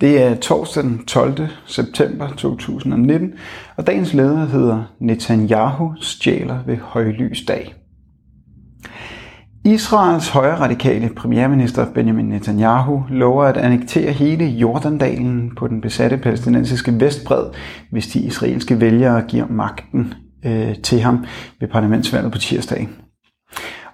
Det er torsdag den 12. september 2019, og dagens leder hedder Netanyahu stjæler ved højlys dag. Israels højreradikale premierminister Benjamin Netanyahu lover at annektere hele Jordandalen på den besatte palæstinensiske vestbred, hvis de israelske vælgere giver magten til ham ved parlamentsvalget på tirsdag.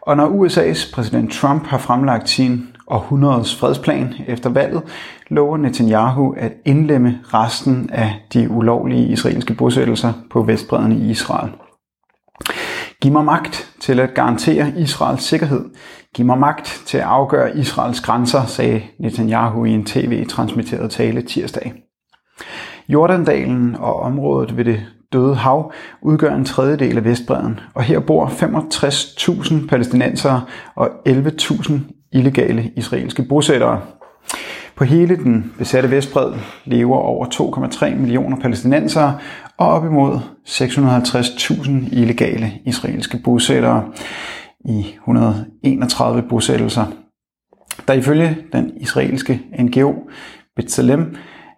Og når USA's præsident Trump har fremlagt sin århundredes fredsplan efter valget, lover Netanyahu at indlemme resten af de ulovlige israelske bosættelser på vestbredden i Israel. Giv mig magt til at garantere Israels sikkerhed. Giv mig magt til at afgøre Israels grænser, sagde Netanyahu i en tv-transmitteret tale tirsdag. Jordandalen og området ved det Døde Hav udgør en tredjedel af Vestbredden, og her bor 65.000 palæstinensere og 11.000 illegale israelske bosættere. På hele den besatte Vestbred lever over 2,3 millioner palæstinensere og op imod 650.000 illegale israelske bosættere i 131 bosættelser, der ifølge den israelske NGO Betselem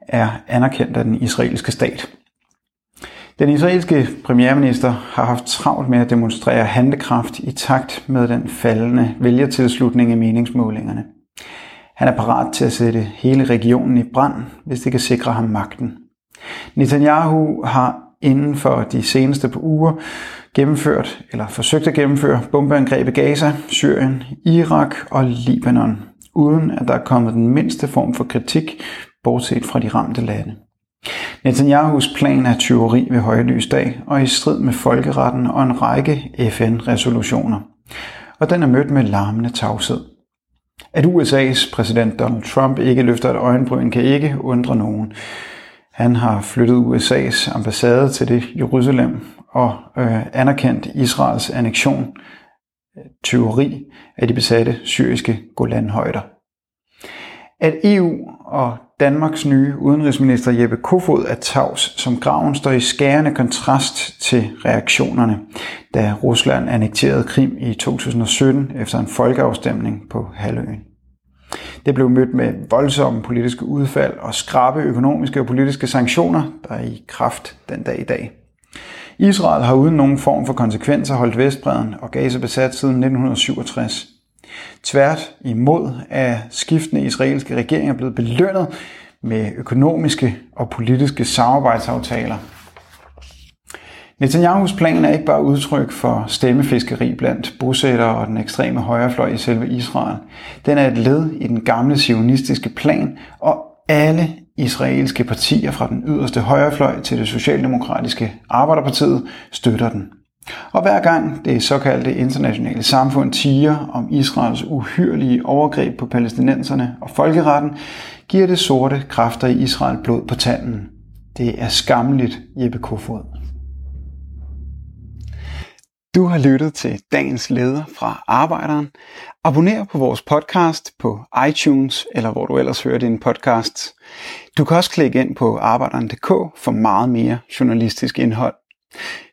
er anerkendt af den israelske stat. Den israelske premierminister har haft travlt med at demonstrere handlekraft i takt med den faldende vælgertilslutning i meningsmålingerne. Han er parat til at sætte hele regionen i brand, hvis det kan sikre ham magten. Netanyahu har inden for de seneste par uger gennemført eller forsøgt at gennemføre bombeangreb i Gaza, Syrien, Irak og Libanon, uden at der er kommet den mindste form for kritik, bortset fra de ramte lande. Netanyahus plan er tyveri ved højlys dag og i strid med folkeretten og en række FN-resolutioner, og den er mødt med larmende tavshed. At USA's præsident Donald Trump ikke løfter et øjenbryn kan ikke undre nogen. Han har flyttet USA's ambassade til det Jerusalem og anerkendt Israels annektion, tyveri af de besatte syriske Golanhøjder. At EU og Danmarks nye udenrigsminister Jeppe Kofod er tavs som graven, står i skærende kontrast til reaktionerne, da Rusland annekterede Krim i 2017 efter en folkeafstemning på halvøen. Det blev mødt med voldsomme politiske udfald og skrappe økonomiske og politiske sanktioner, der er i kraft den dag i dag. Israel har uden nogen form for konsekvenser holdt Vestbredden og Gaza besat siden 1967. Tvært imod er skiftende israelske regeringer blevet belønnet med økonomiske og politiske samarbejdsaftaler. Netanyahus plan er ikke bare udtryk for stemmefiskeri blandt bosættere og den ekstreme højrefløj i selve Israel. Den er et led i den gamle sionistiske plan, og alle israelske partier fra den yderste højrefløj til det socialdemokratiske Arbejderpartiet støtter den. Og hver gang det såkaldte internationale samfund tier om Israels uhyrlige overgreb på palæstinenserne og folkeretten, giver det sorte kræfter i Israel blod på tanden. Det er skammeligt, Jeppe Kofod. Du har lyttet til dagens leder fra Arbejderen. Abonner på vores podcast på iTunes eller hvor du ellers hører dine podcasts. Du kan også klikke ind på arbejderen.dk for meget mere journalistisk indhold.